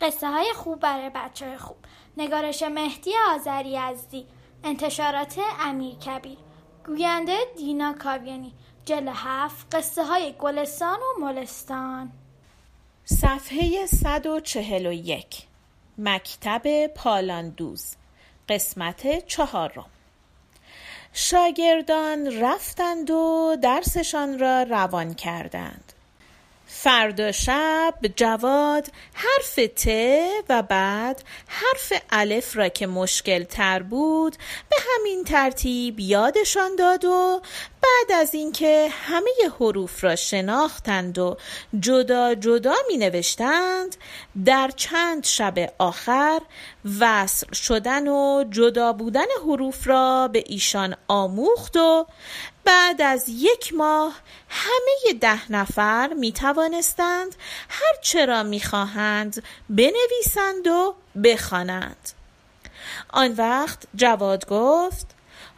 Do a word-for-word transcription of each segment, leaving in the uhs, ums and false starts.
قصه های خوب برای بچه های خوب، نگارش مهدی آذری ازدی، انتشارات امیرکبیر، گوینده دینا کاویانی، جلد هفت، قصه های گلستان و ملستان. صفحه صد و چهل و یک، مکتب پالاندوز، قسمت چهارم. شاگردان رفتند و درسشان را روان کردند. فردا شب جواد حرف ت و بعد حرف الف را که مشکل تر بود به همین ترتیب یادشان داد و بعد از اینکه همه حروف را شناختند و جدا جدا می نوشتند، در چند شب آخر وصل شدن و جدا بودن حروف را به ایشان آموخت و بعد از یک ماه همه ده نفر می توانستند هر چه را می خواهند بنویسند و بخوانند. آن وقت جواد گفت: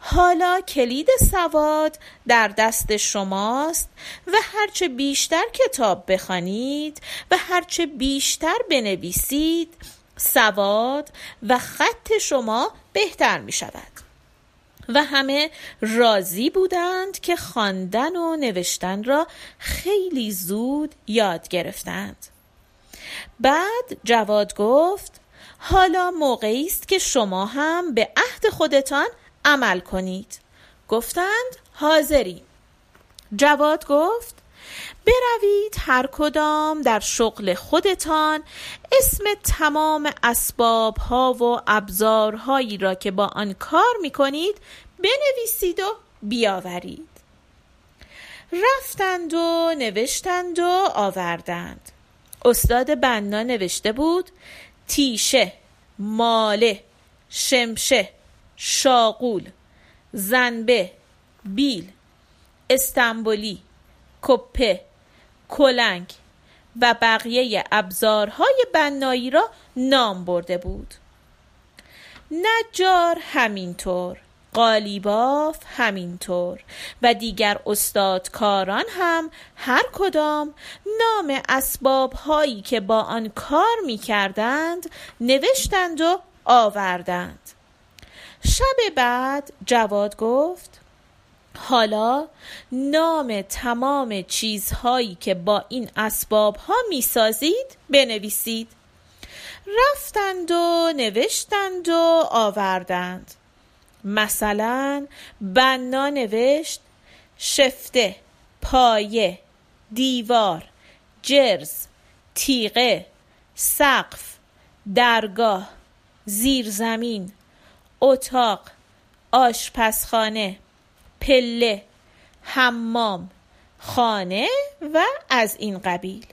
حالا کلید سواد در دست شماست و هرچه بیشتر کتاب بخوانید و هرچه بیشتر بنویسید، سواد و خط شما بهتر می شود. و همه راضی بودند که خواندن و نوشتن را خیلی زود یاد گرفتند. بعد جواد گفت: حالا موقعی است که شما هم به عهد خودتان عمل کنید. گفتند: حاضری. جواد گفت: بروید هر کدام در شغل خودتان اسم تمام اسباب ها و ابزارهایی را که با آن کار می کنید بنویسید و بیاورید. رفتند و نوشتند و آوردند. استاد بنا نوشته بود: تیشه، ماله، شمشه، شاغول، زنبه، بیل، استنبولی، کپه، کلنگ و بقیه ابزارهای بنایی را نام برده بود. نجار همینطور، قالیباف همینطور و دیگر استادکاران هم هر کدام نام اسبابهایی که با آن کار می کردند نوشتند و آوردند. شب بعد جواد گفت: حالا نام تمام چیزهایی که با این اسباب ها می سازید بنویسید. رفتند و نوشتند و آوردند. مثلا بنا نوشت: شفته، پایه، دیوار، جرز، تیغه، سقف، درگاه، زیرزمین، اتاق، آشپزخانه، پله، حمام، خانه و از این قبیل.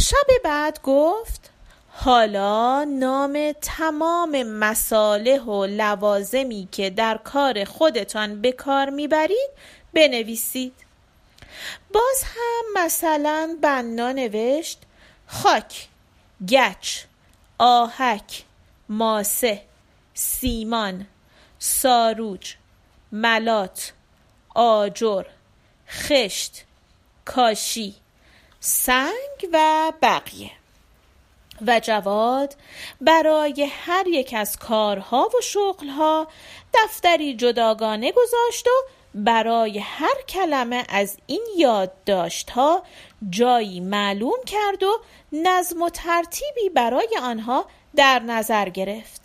شب بعد گفت: حالا نام تمام مصالح و لوازمی که در کار خودتان به کار میبرید بنویسید. باز هم مثلا بنا نوشت: خاک، گچ، آهک، ماسه، سیمان، ساروج، ملات، آجر، خشت، کاشی، سنگ و بقیه. و جواد برای هر یک از کارها و شغلها دفتری جداگانه گذاشت و برای هر کلمه از این یادداشت‌ها جایی معلوم کرد و نظم و ترتیبی برای آنها در نظر گرفت.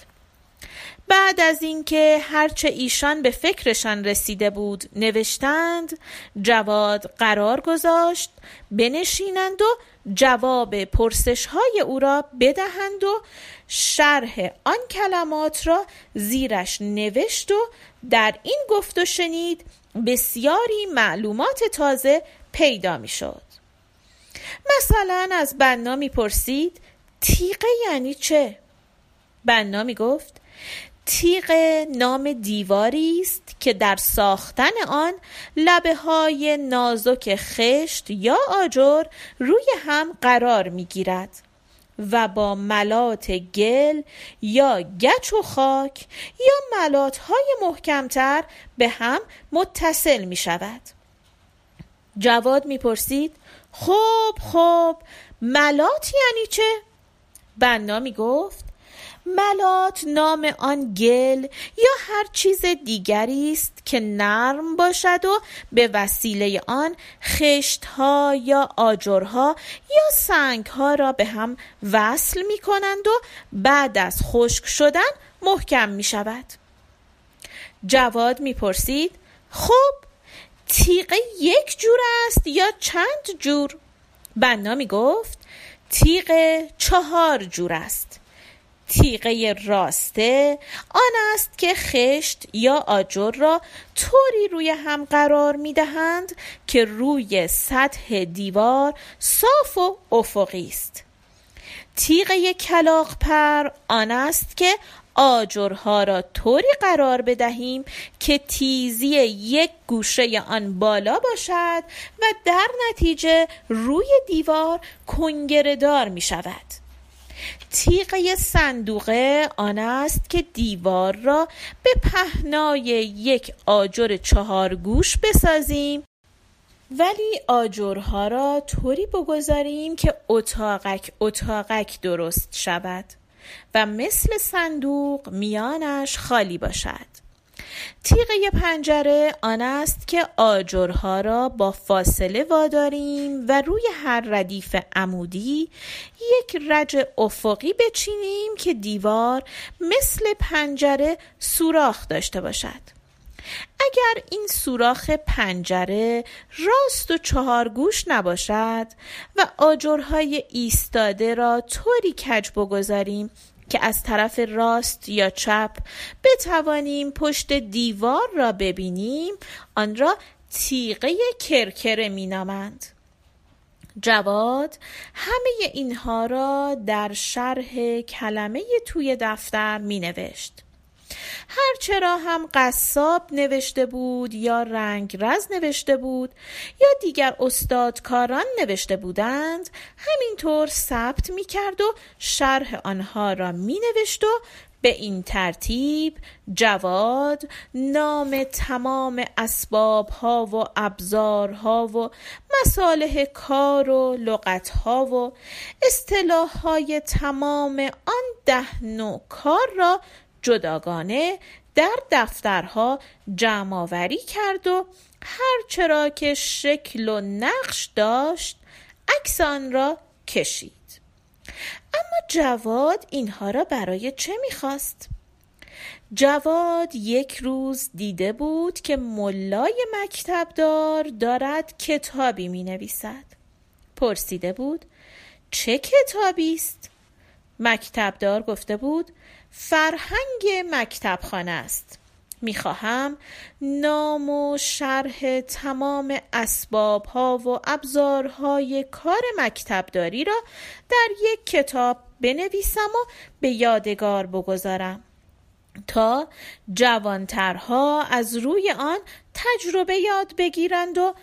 بعد از اینکه هرچه ایشان به فکرشان رسیده بود نوشتند، جواد قرار گذاشت بنشینند و جواب پرسش‌های او را بدهند و شرح آن کلمات را زیرش نوشت و در این گفت و شنید بسیاری معلومات تازه پیدا می‌شد. مثلا از بنا می‌پرسید: تیغه یعنی چه؟ بنا می‌گفت: تیغه نام دیواری است که در ساختن آن لبه‌های نازک خشت یا آجر روی هم قرار می‌گیرد و با ملات گل یا گچ و خاک یا ملات‌های محکم‌تر به هم متصل می‌شود. جواد می‌پرسید: خب خب ملات یعنی چه؟ بنا می گفت ملات نام آن گل یا هر چیز دیگری است که نرم باشد و به وسیله آن خشت‌ها یا آجرها یا سنگ‌ها را به هم وصل می‌کنند و بعد از خشک شدن محکم می‌شود. جواد می‌پرسید: خب تیغ یک جور است یا چند جور؟ بنا می‌گفت: تیغ چهار جور است. تیغه راسته آن است که خشت یا آجر را طوری روی هم قرار می دهند که روی سطح دیوار صاف و افقی است. تیغه کلاغ پر آن است که آجرها را طوری قرار بدهیم که تیزی یک گوشه آن بالا باشد و در نتیجه روی دیوار کنگره‌دار می شود. تیغه صندوقه آن است که دیوار را به پهنای یک آجر چهار گوش بسازیم ولی آجرها را طوری بگذاریم که اتاقک اتاقک درست شود و مثل صندوق میانش خالی باشد. تیغه پنجره آن است که آجرها را با فاصله واداریم و روی هر ردیف عمودی یک رج افقی بچینیم که دیوار مثل پنجره سوراخ داشته باشد. اگر این سوراخ پنجره راست و چهارگوش نباشد و آجرهای ایستاده را طوری کج بگذاریم که از طرف راست یا چپ بتوانیم پشت دیوار را ببینیم، آن را تیغه کرکره می نامند. جواد همه اینها را در شرح کلمه توی دفتر می نوشت. هرچرا هم قصاب نوشته بود یا رنگرز نوشته بود یا دیگر استادکاران نوشته بودند، همینطور ثبت می کرد و شرح آنها را می نوشت و به این ترتیب جواد نام تمام اسبابها و ابزارها و مصالح کار و لغتها و اصطلاحهای تمام آن ده نوع کار را جداگانه در دفترها جمع‌آوری کرد و هر چرا که شکل و نقش داشت عکس آن را کشید. اما جواد اینها را برای چه می‌خواست؟ جواد یک روز دیده بود که ملای مکتبدار دارد کتابی می‌نویسد. پرسیده بود: چه کتابی است؟ مکتبدار گفته بود: فرهنگ مکتبخانه است. میخواهم نام و شرح تمام اسبابها و ابزارهای کار مکتبداری را در یک کتاب بنویسم و به یادگار بگذارم تا جوانترها از روی آن تجربه یاد بگیرند و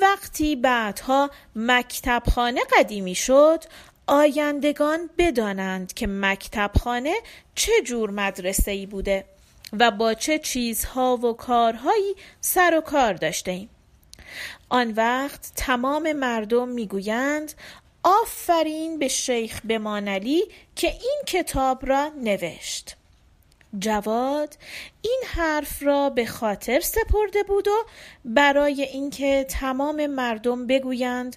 وقتی بعدها مکتبخانه قدیمی شد آیندگان بدانند که مکتبخانه چه جور مدرسه‌ای بوده و با چه چیزها و کارهایی سر و کار داشتیم. آن وقت تمام مردم میگویند آفرین به شیخ بمانعلی که این کتاب را نوشت. جواد این حرف را به خاطر سپرده بود و برای اینکه تمام مردم بگویند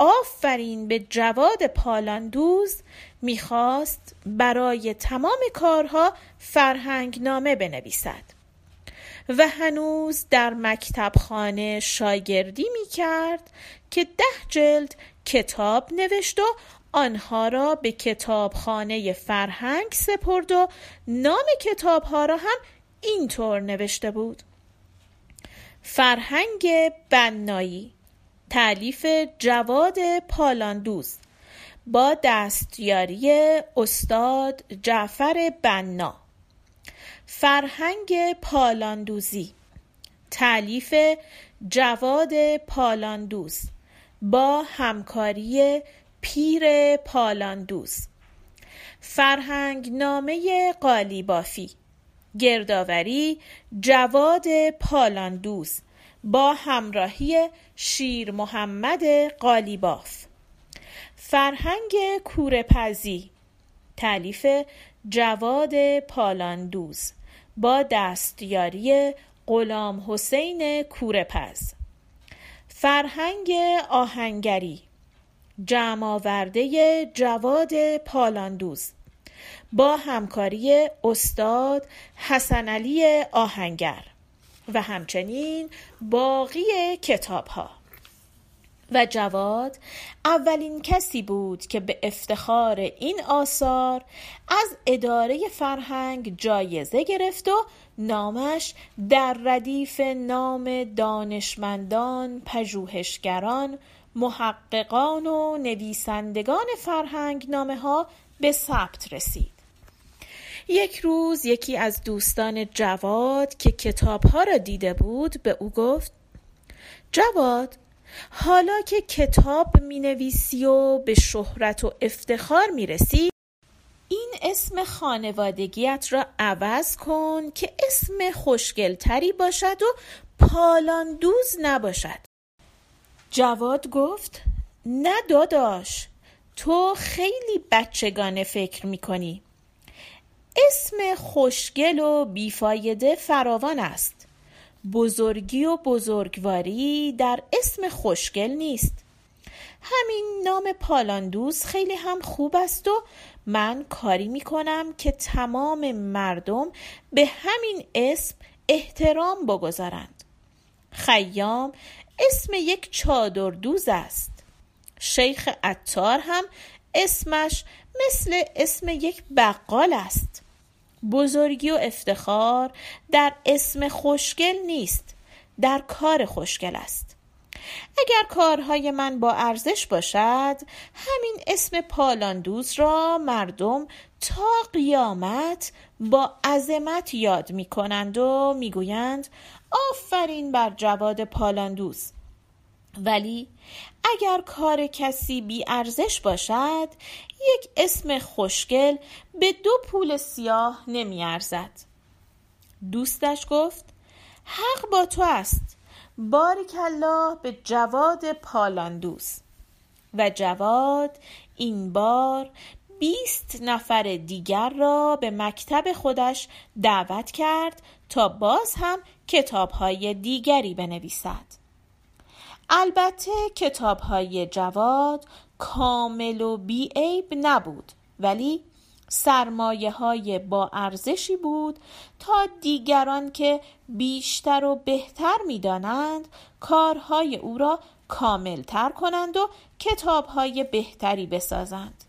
آفرین به جواد پالاندوز میخواست برای تمام کارها فرهنگ نامه بنویسد و هنوز در مکتبخانه شاگردی میکرد که ده جلد کتاب نوشت و آنها را به کتابخانه فرهنگ سپرد و نام کتابها را هم اینطور نوشته بود: فرهنگ بنایی، تألیف جواد پالاندوز با دستیاری استاد جعفر بنا. فرهنگ پالاندوزی، تألیف جواد پالاندوز با همکاری پیر پالاندوز. فرهنگ نامه قالیبافی، گردآوری جواد پالاندوز با همراهی شیر محمد قالیباف. فرهنگ کوره پزی، تألیف جواد پالاندوز با دستیاری غلام حسین کوره پز. فرهنگ آهنگری جمع‌آورده جواد پالاندوز با همکاری استاد حسن علی آهنگر و همچنین باقی کتاب‌ها. و جواد اولین کسی بود که به افتخار این آثار از اداره فرهنگ جایزه گرفت و نامش در ردیف نام دانشمندان، پژوهشگران، محققان و نویسندگان فرهنگ نامه ها به ثبت رسید. یک روز یکی از دوستان جواد که کتاب ها را دیده بود به او گفت: جواد، حالا که کتاب می نویسی و به شهرت و افتخار می رسی، این اسم خانوادگیت را عوض کن که اسم خوشگلتری باشد و پالاندوز نباشد. جواد گفت: نه داداش، تو خیلی بچگانه فکر می کنی. اسم خوشگل و بیفایده فراوان است. بزرگی و بزرگواری در اسم خوشگل نیست. همین نام پالاندوز خیلی هم خوب است و من کاری میکنم که تمام مردم به همین اسم احترام بگذارند. خیام اسم یک چادردوز است. شیخ عطار هم اسمش مثل اسم یک بقال است. بزرگی و افتخار در اسم خوشگل نیست، در کار خوشگل است. اگر کارهای من با ارزش باشد، همین اسم پالاندوز را مردم تا قیامت با عظمت یاد می کنند و می گویند آفرین بر جواد پالاندوز. ولی اگر کار کسی بی ارزش باشد، یک اسم خوشگل به دو پول سیاه نمی ارزد. دوستش گفت: حق با تو است، بارک الله به جواد پالاندوز. و جواد این بار بیست نفر دیگر را به مکتب خودش دعوت کرد تا باز هم کتاب‌های دیگری بنویسد. البته کتاب‌های جواد کامل و بی‌عیب نبود، ولی سرمایه‌های با ارزشی بود تا دیگران که بیشتر و بهتر می‌دانند کارهای او را کامل‌تر کنند و کتاب‌های بهتری بسازند.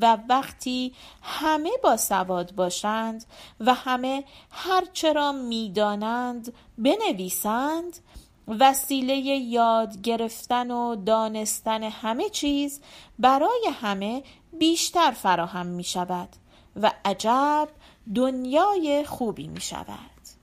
و وقتی همه باسواد باشند و همه هرچه را می‌دانند بنویسند، وسیله یاد گرفتن و دانستن همه چیز برای همه بیشتر فراهم می شود و عجب دنیای خوبی می شود.